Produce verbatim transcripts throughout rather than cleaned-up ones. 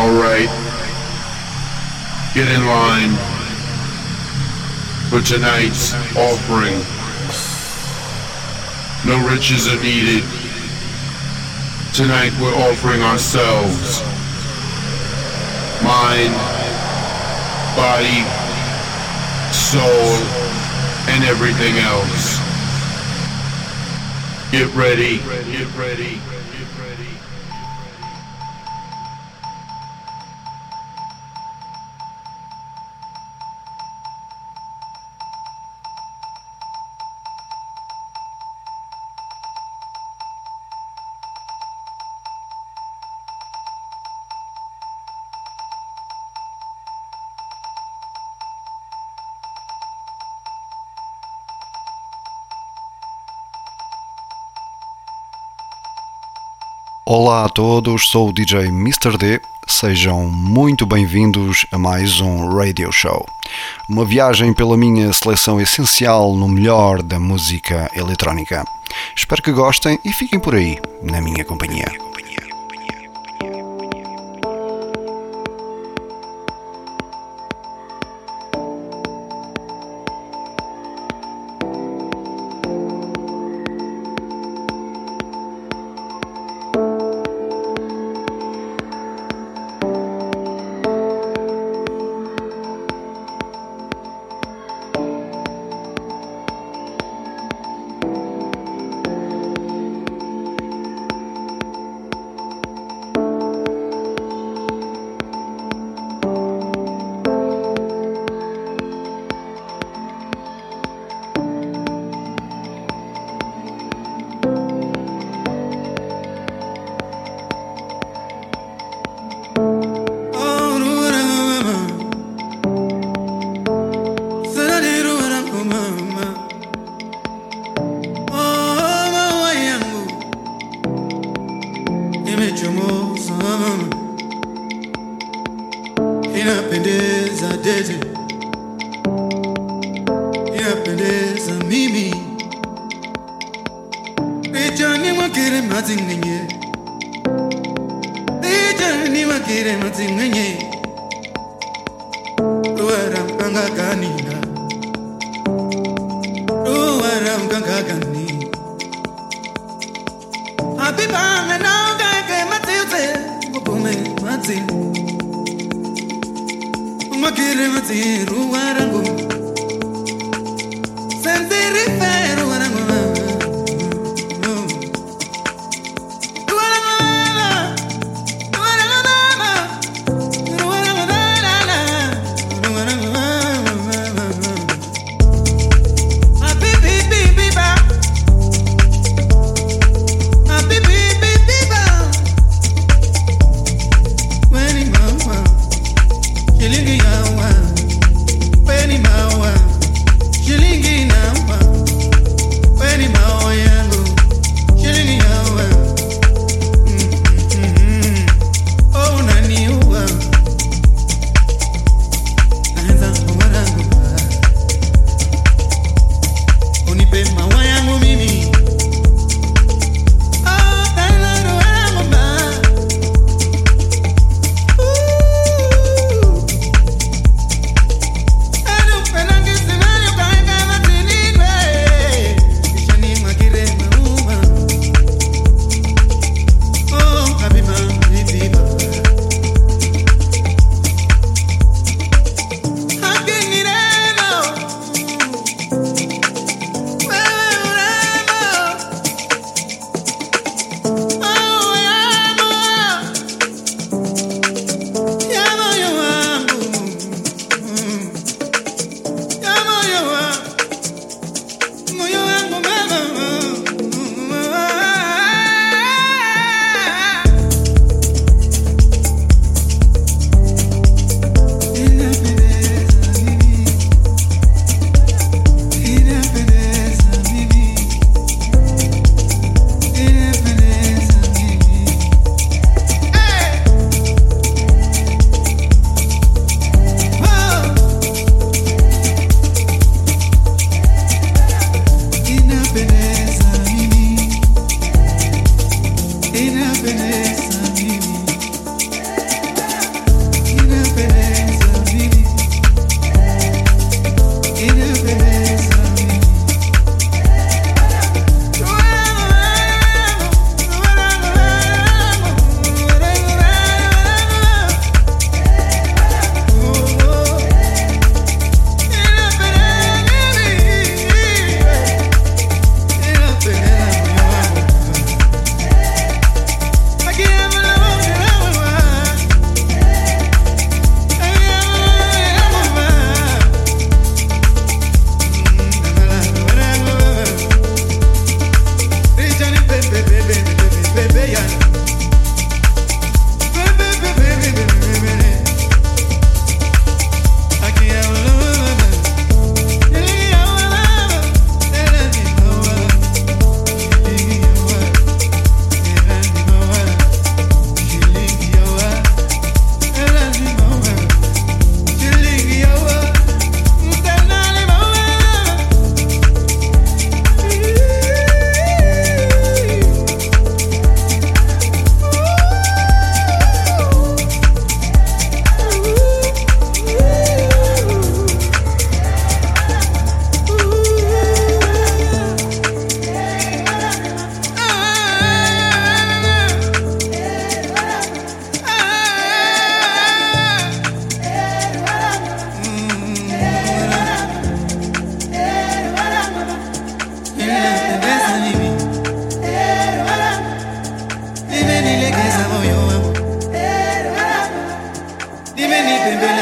All right. Get in line for tonight's offering. No riches are needed. Tonight we're offering ourselves. Mind, body, soul, and everything else. Get ready. Get ready. Olá a todos, sou o D J mister D, sejam muito bem-vindos a mais um Radio Show. Uma viagem pela minha seleção essencial no melhor da música eletrónica. Espero que gostem e fiquem por aí, na minha companhia. Any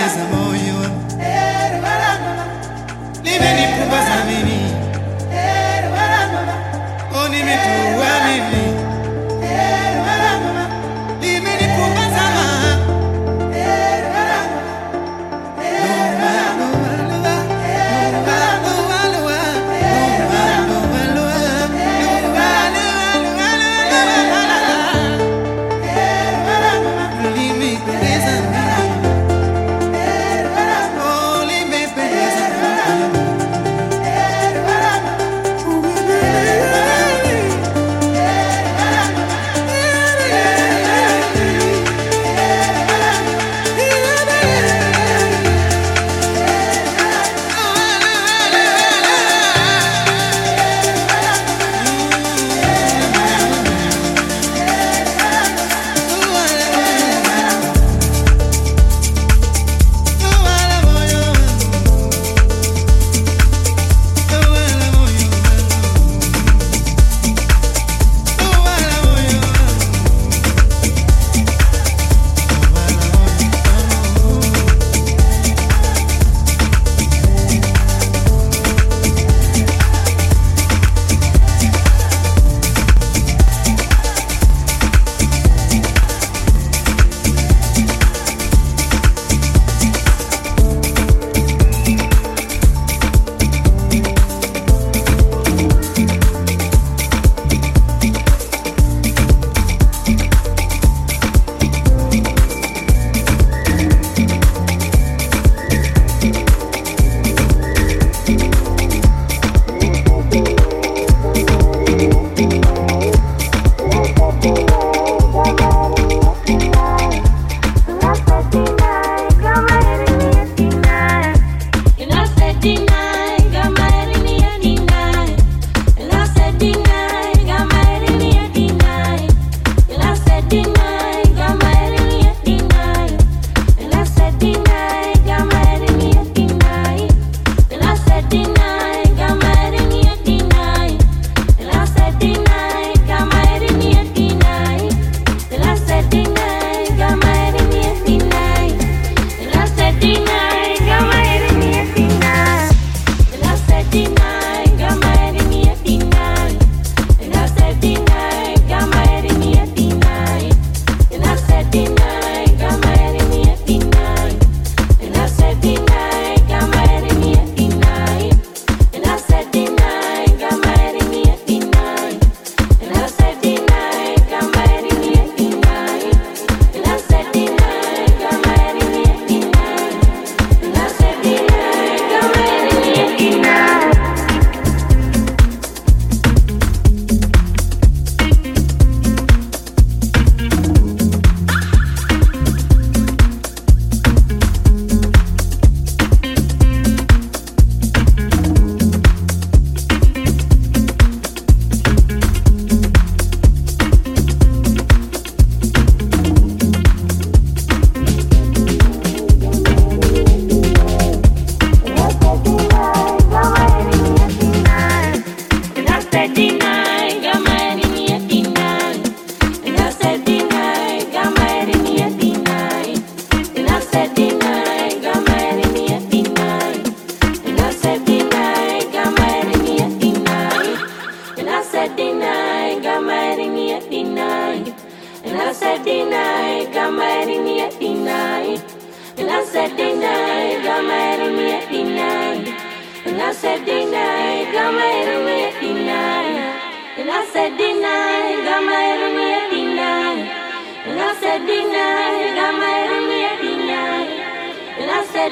Esa moyo Erwala mama Live ni kubasa mimi Erwala mama Oni mituwa mimi Erwala mama Live ni kubasa mama Erwala mama Erwala mama Erwala mama Erwala mama Erwala mama Live ni kubasa mama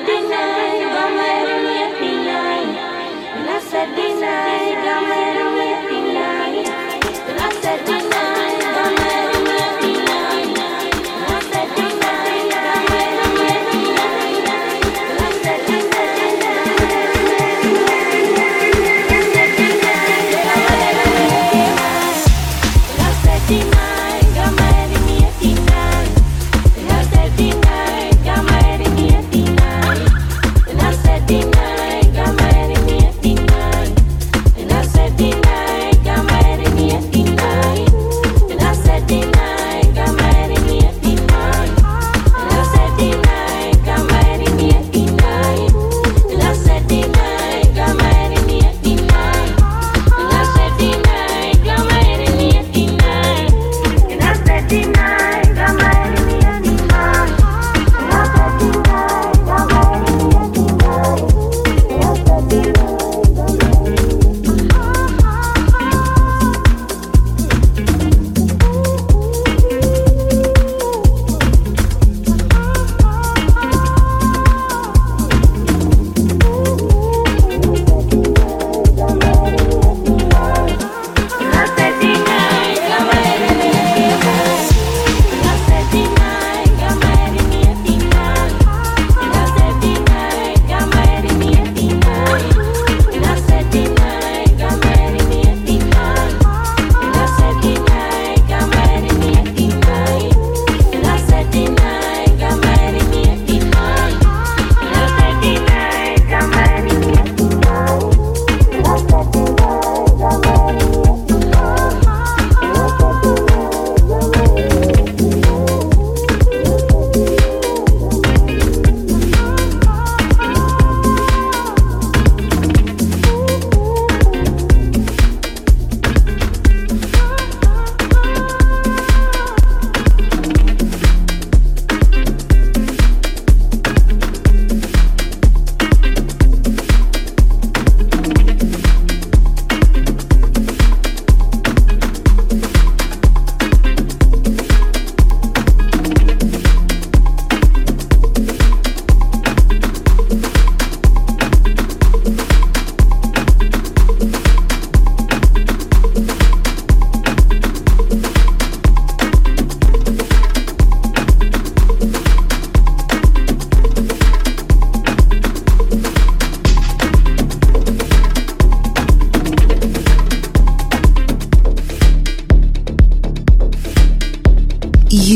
Denied.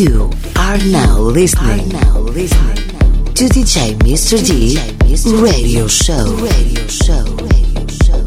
You are now listening, are now listening to D J Mister D Radio Show. Radio Show. Radio Show.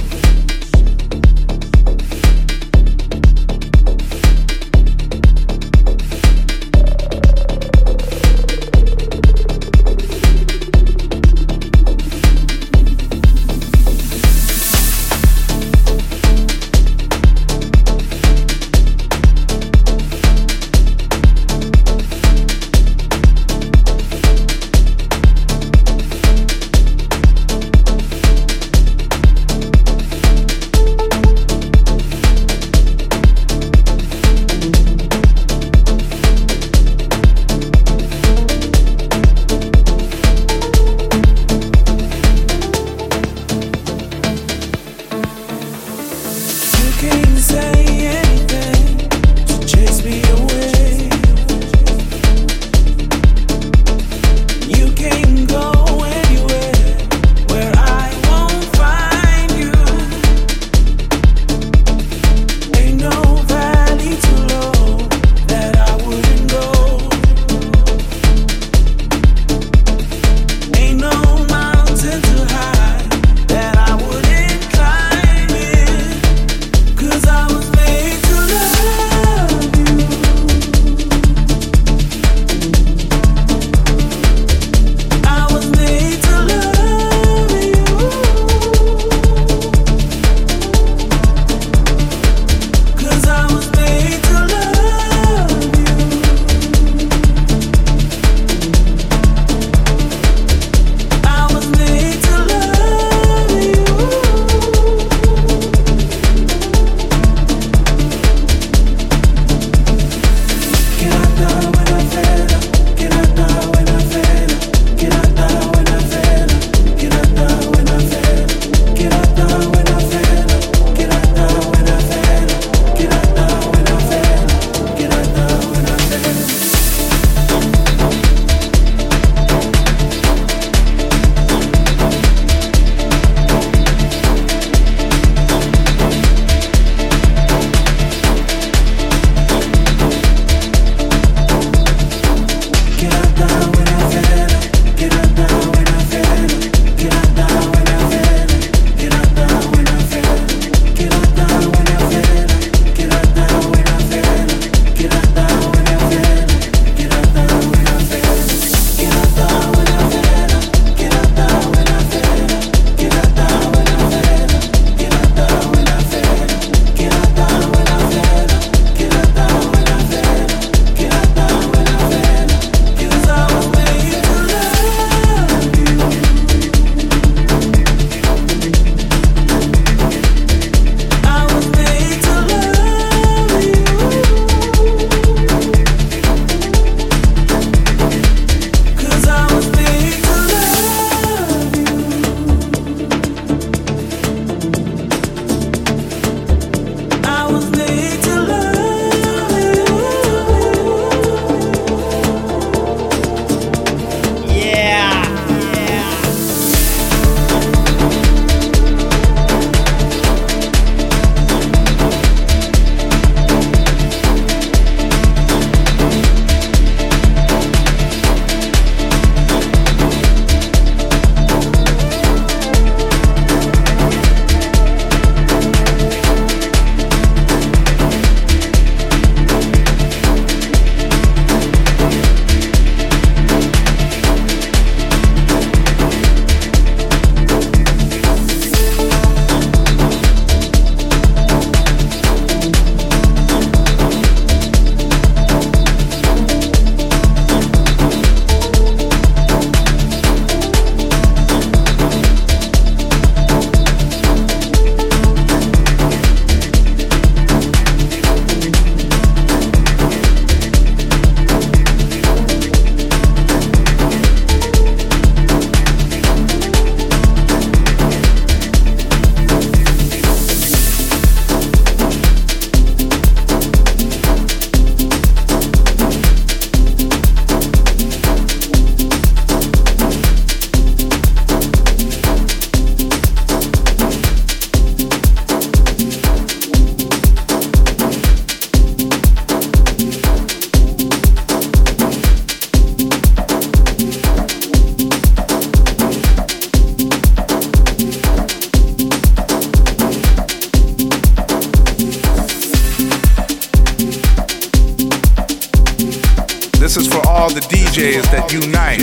This is for all the D Js that unite.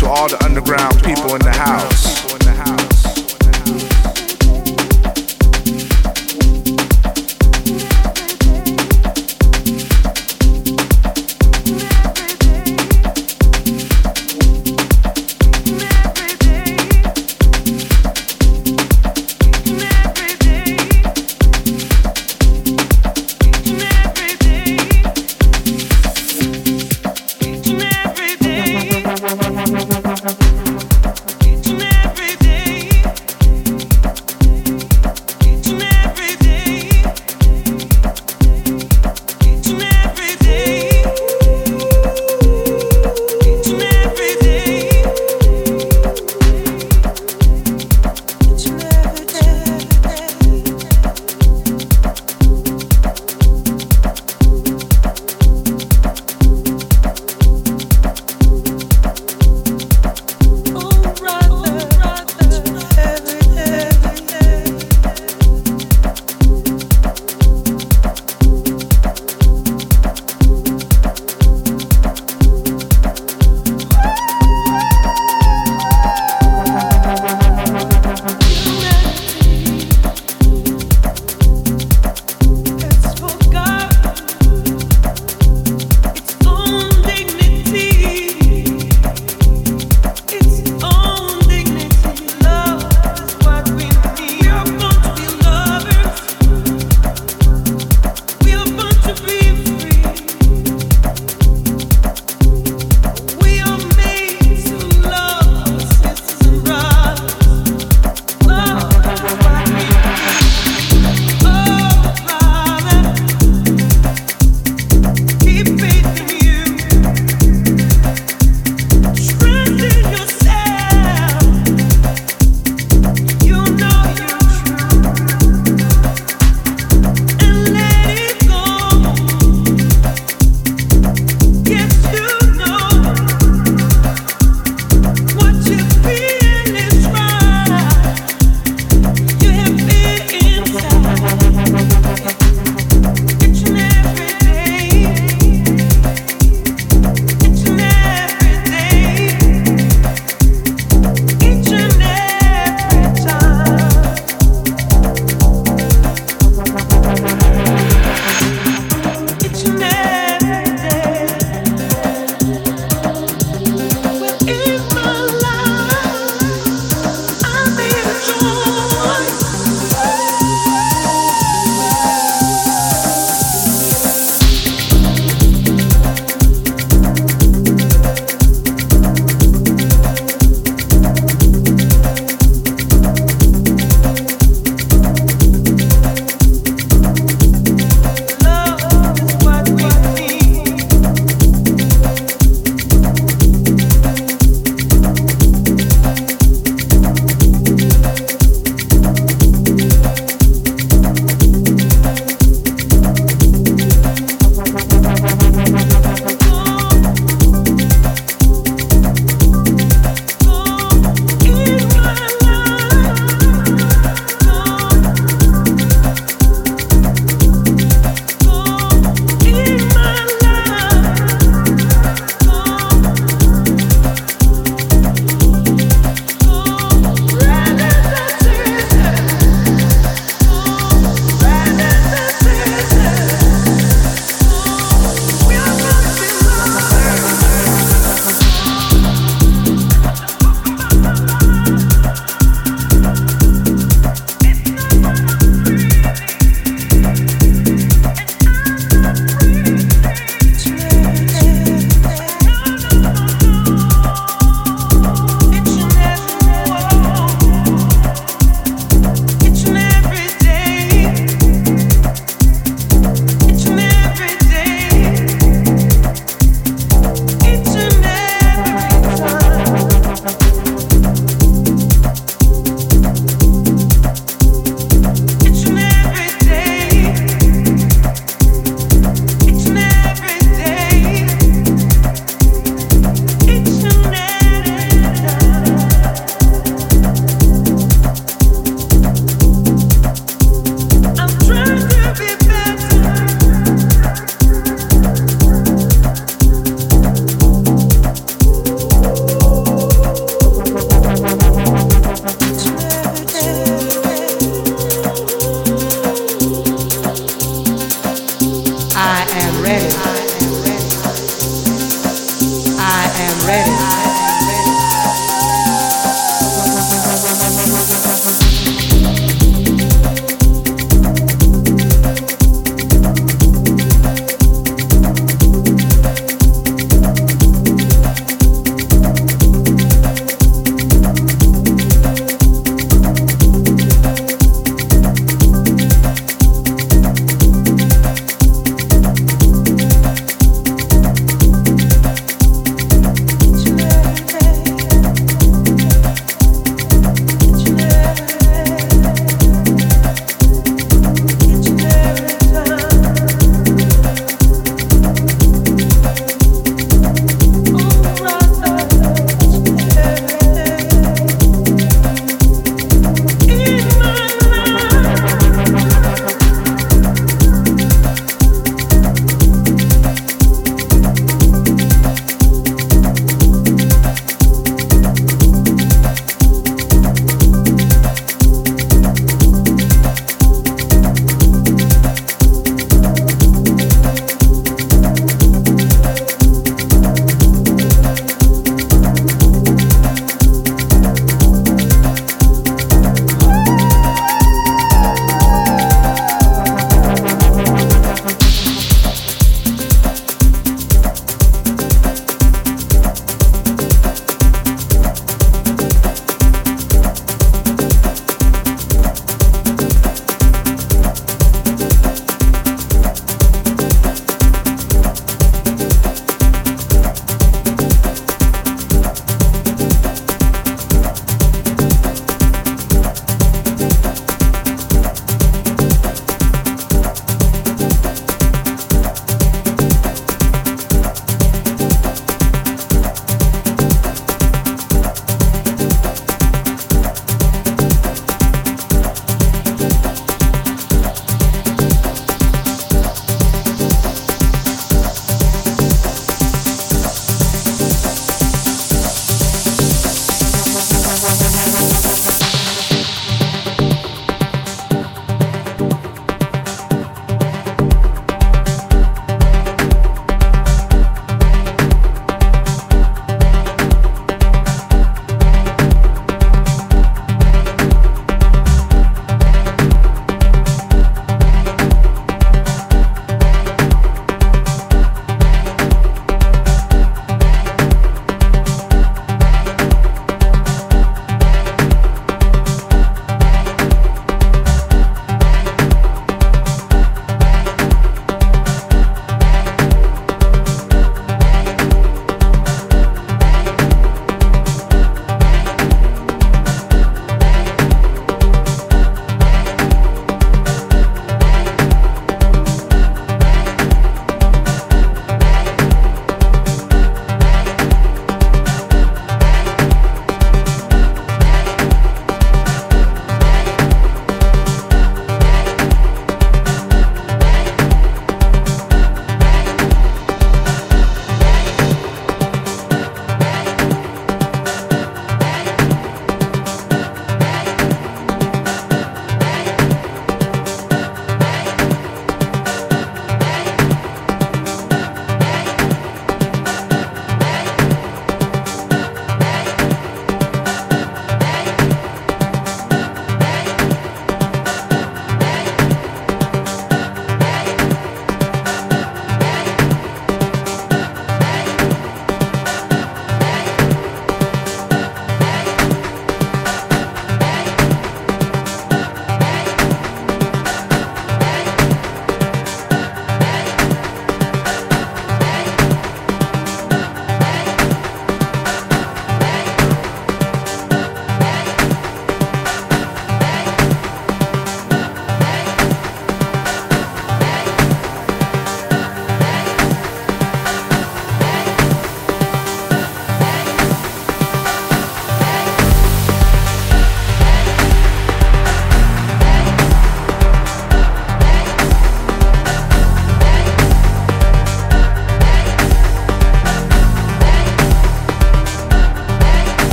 To all the underground people in the house. Never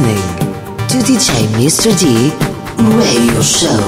listening to D J Mister D Radio Show.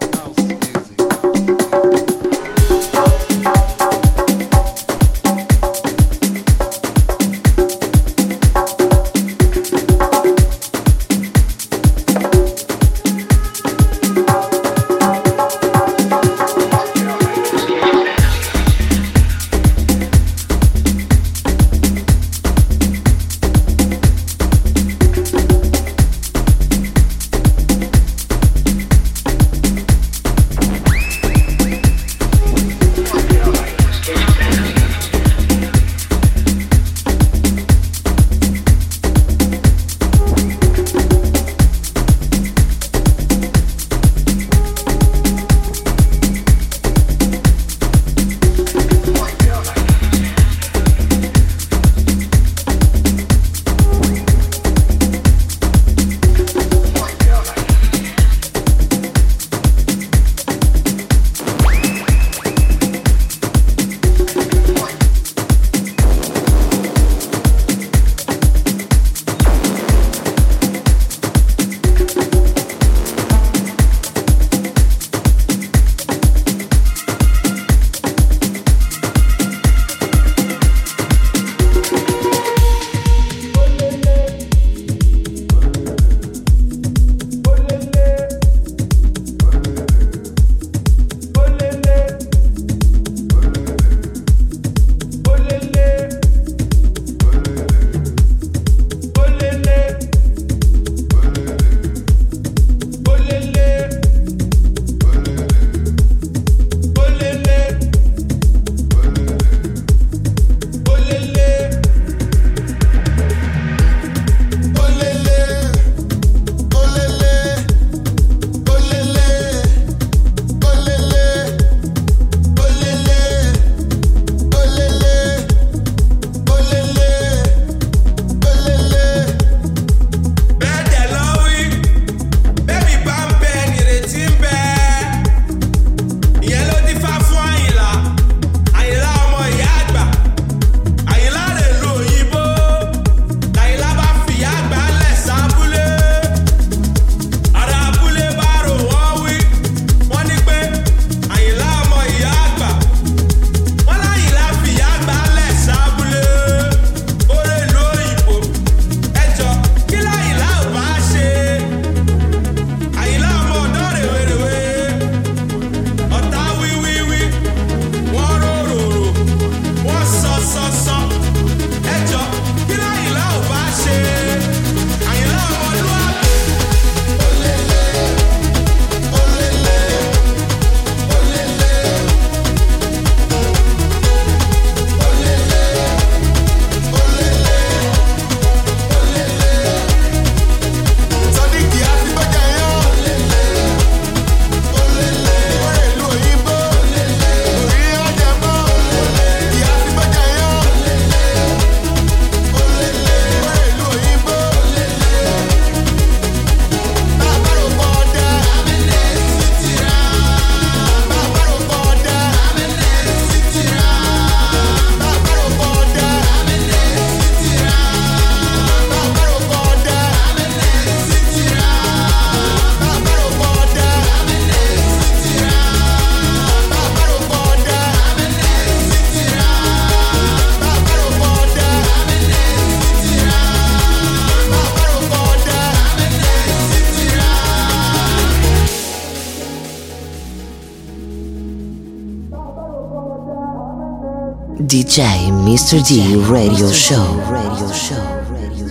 D J Mister D Radio Show. Radio Show. I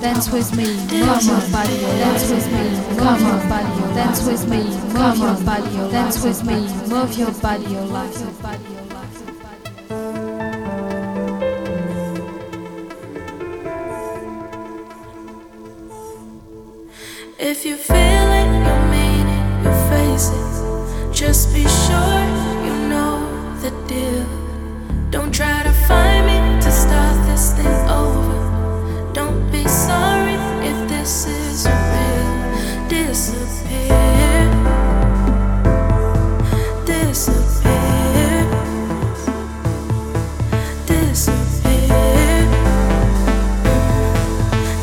dance with me, move your body, dance with me, move your body, dance with me, move your body, dance with me, move your body, your life, your body, your life, your body. If you feel it, you mean it, you face it. Just be sure you know the deal. Don't try to find me to start this thing over. Don't be sorry if this is a real disappear, disappear, disappear, disappear,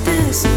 disappear.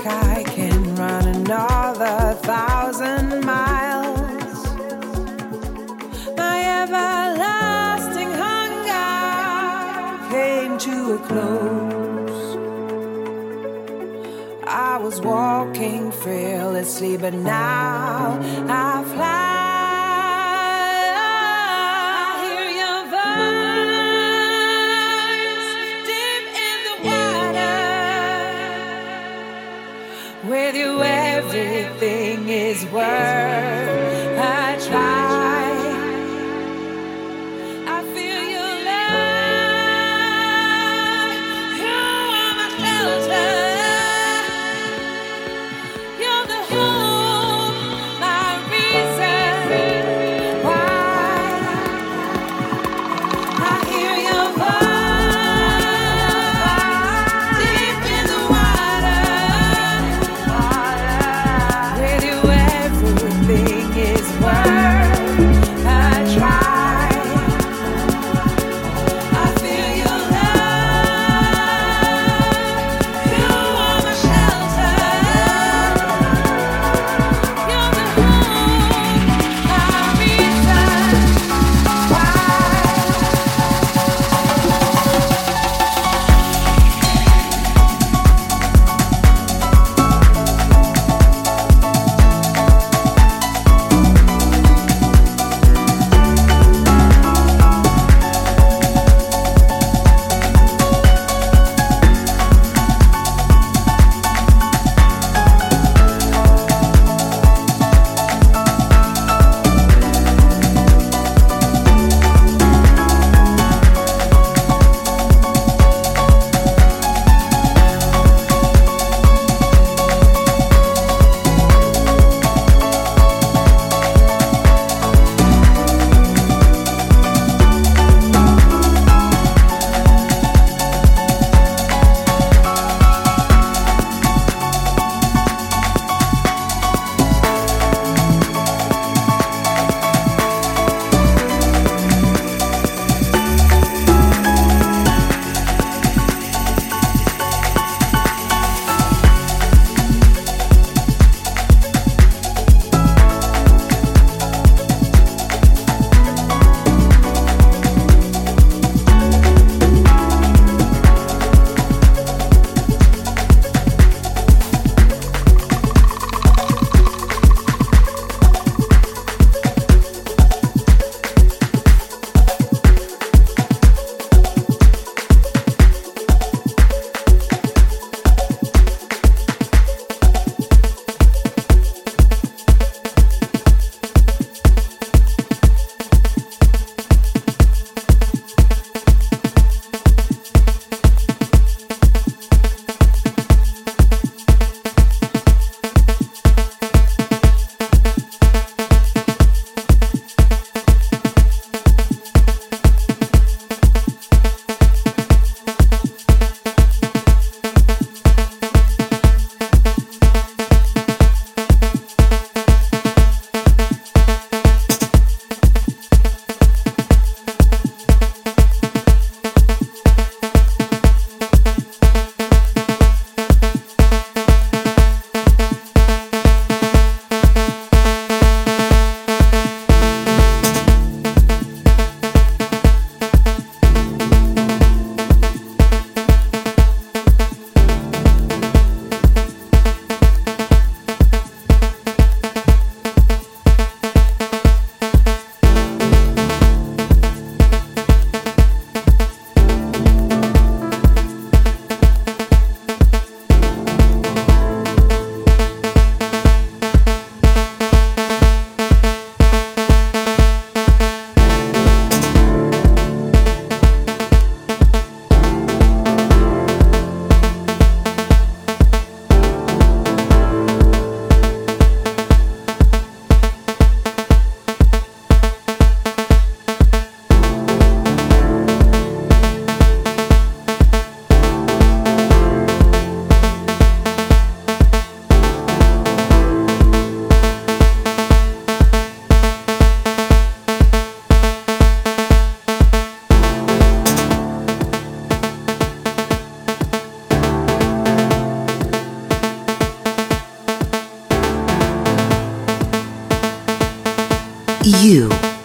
think I can run another thousand miles. My everlasting hunger came to a close. I was walking fearlessly, but now I fly. With you, everything is worth a try. I feel your love. You are my shelter. You're the hope, my reason why. I hear your voice. Thing You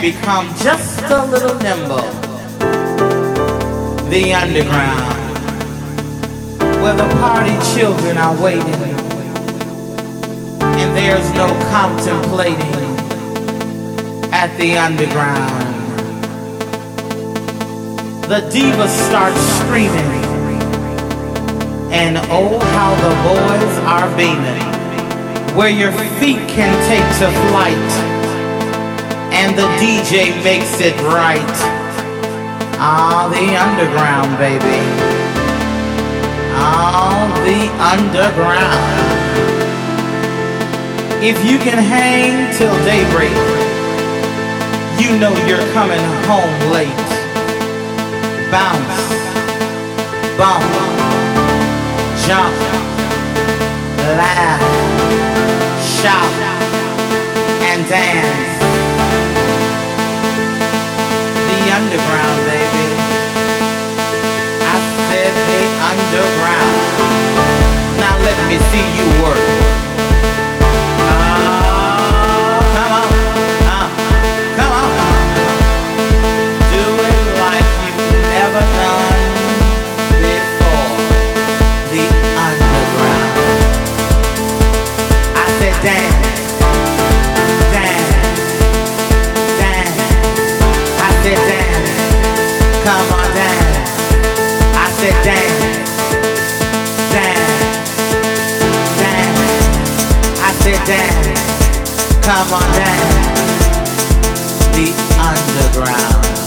Become just a little nimble. The underground, where the party children are waiting, and there's no contemplating at the underground. The diva starts screaming, and oh how the boys are beaming, where your feet can take to flight. And the D J makes it right. Ah, the underground, baby. Ah, the underground. If you can hang till daybreak, you know you're coming home late. Bounce, bump, jump, laugh, shout, and dance. Underground, baby. I said the underground. Now let me see you work. Oh, come on, uh, come on. Do it like you've never done before. The underground. I said dance. Come on down, I said dance, dance, dance, I said dance, come on down, the underground.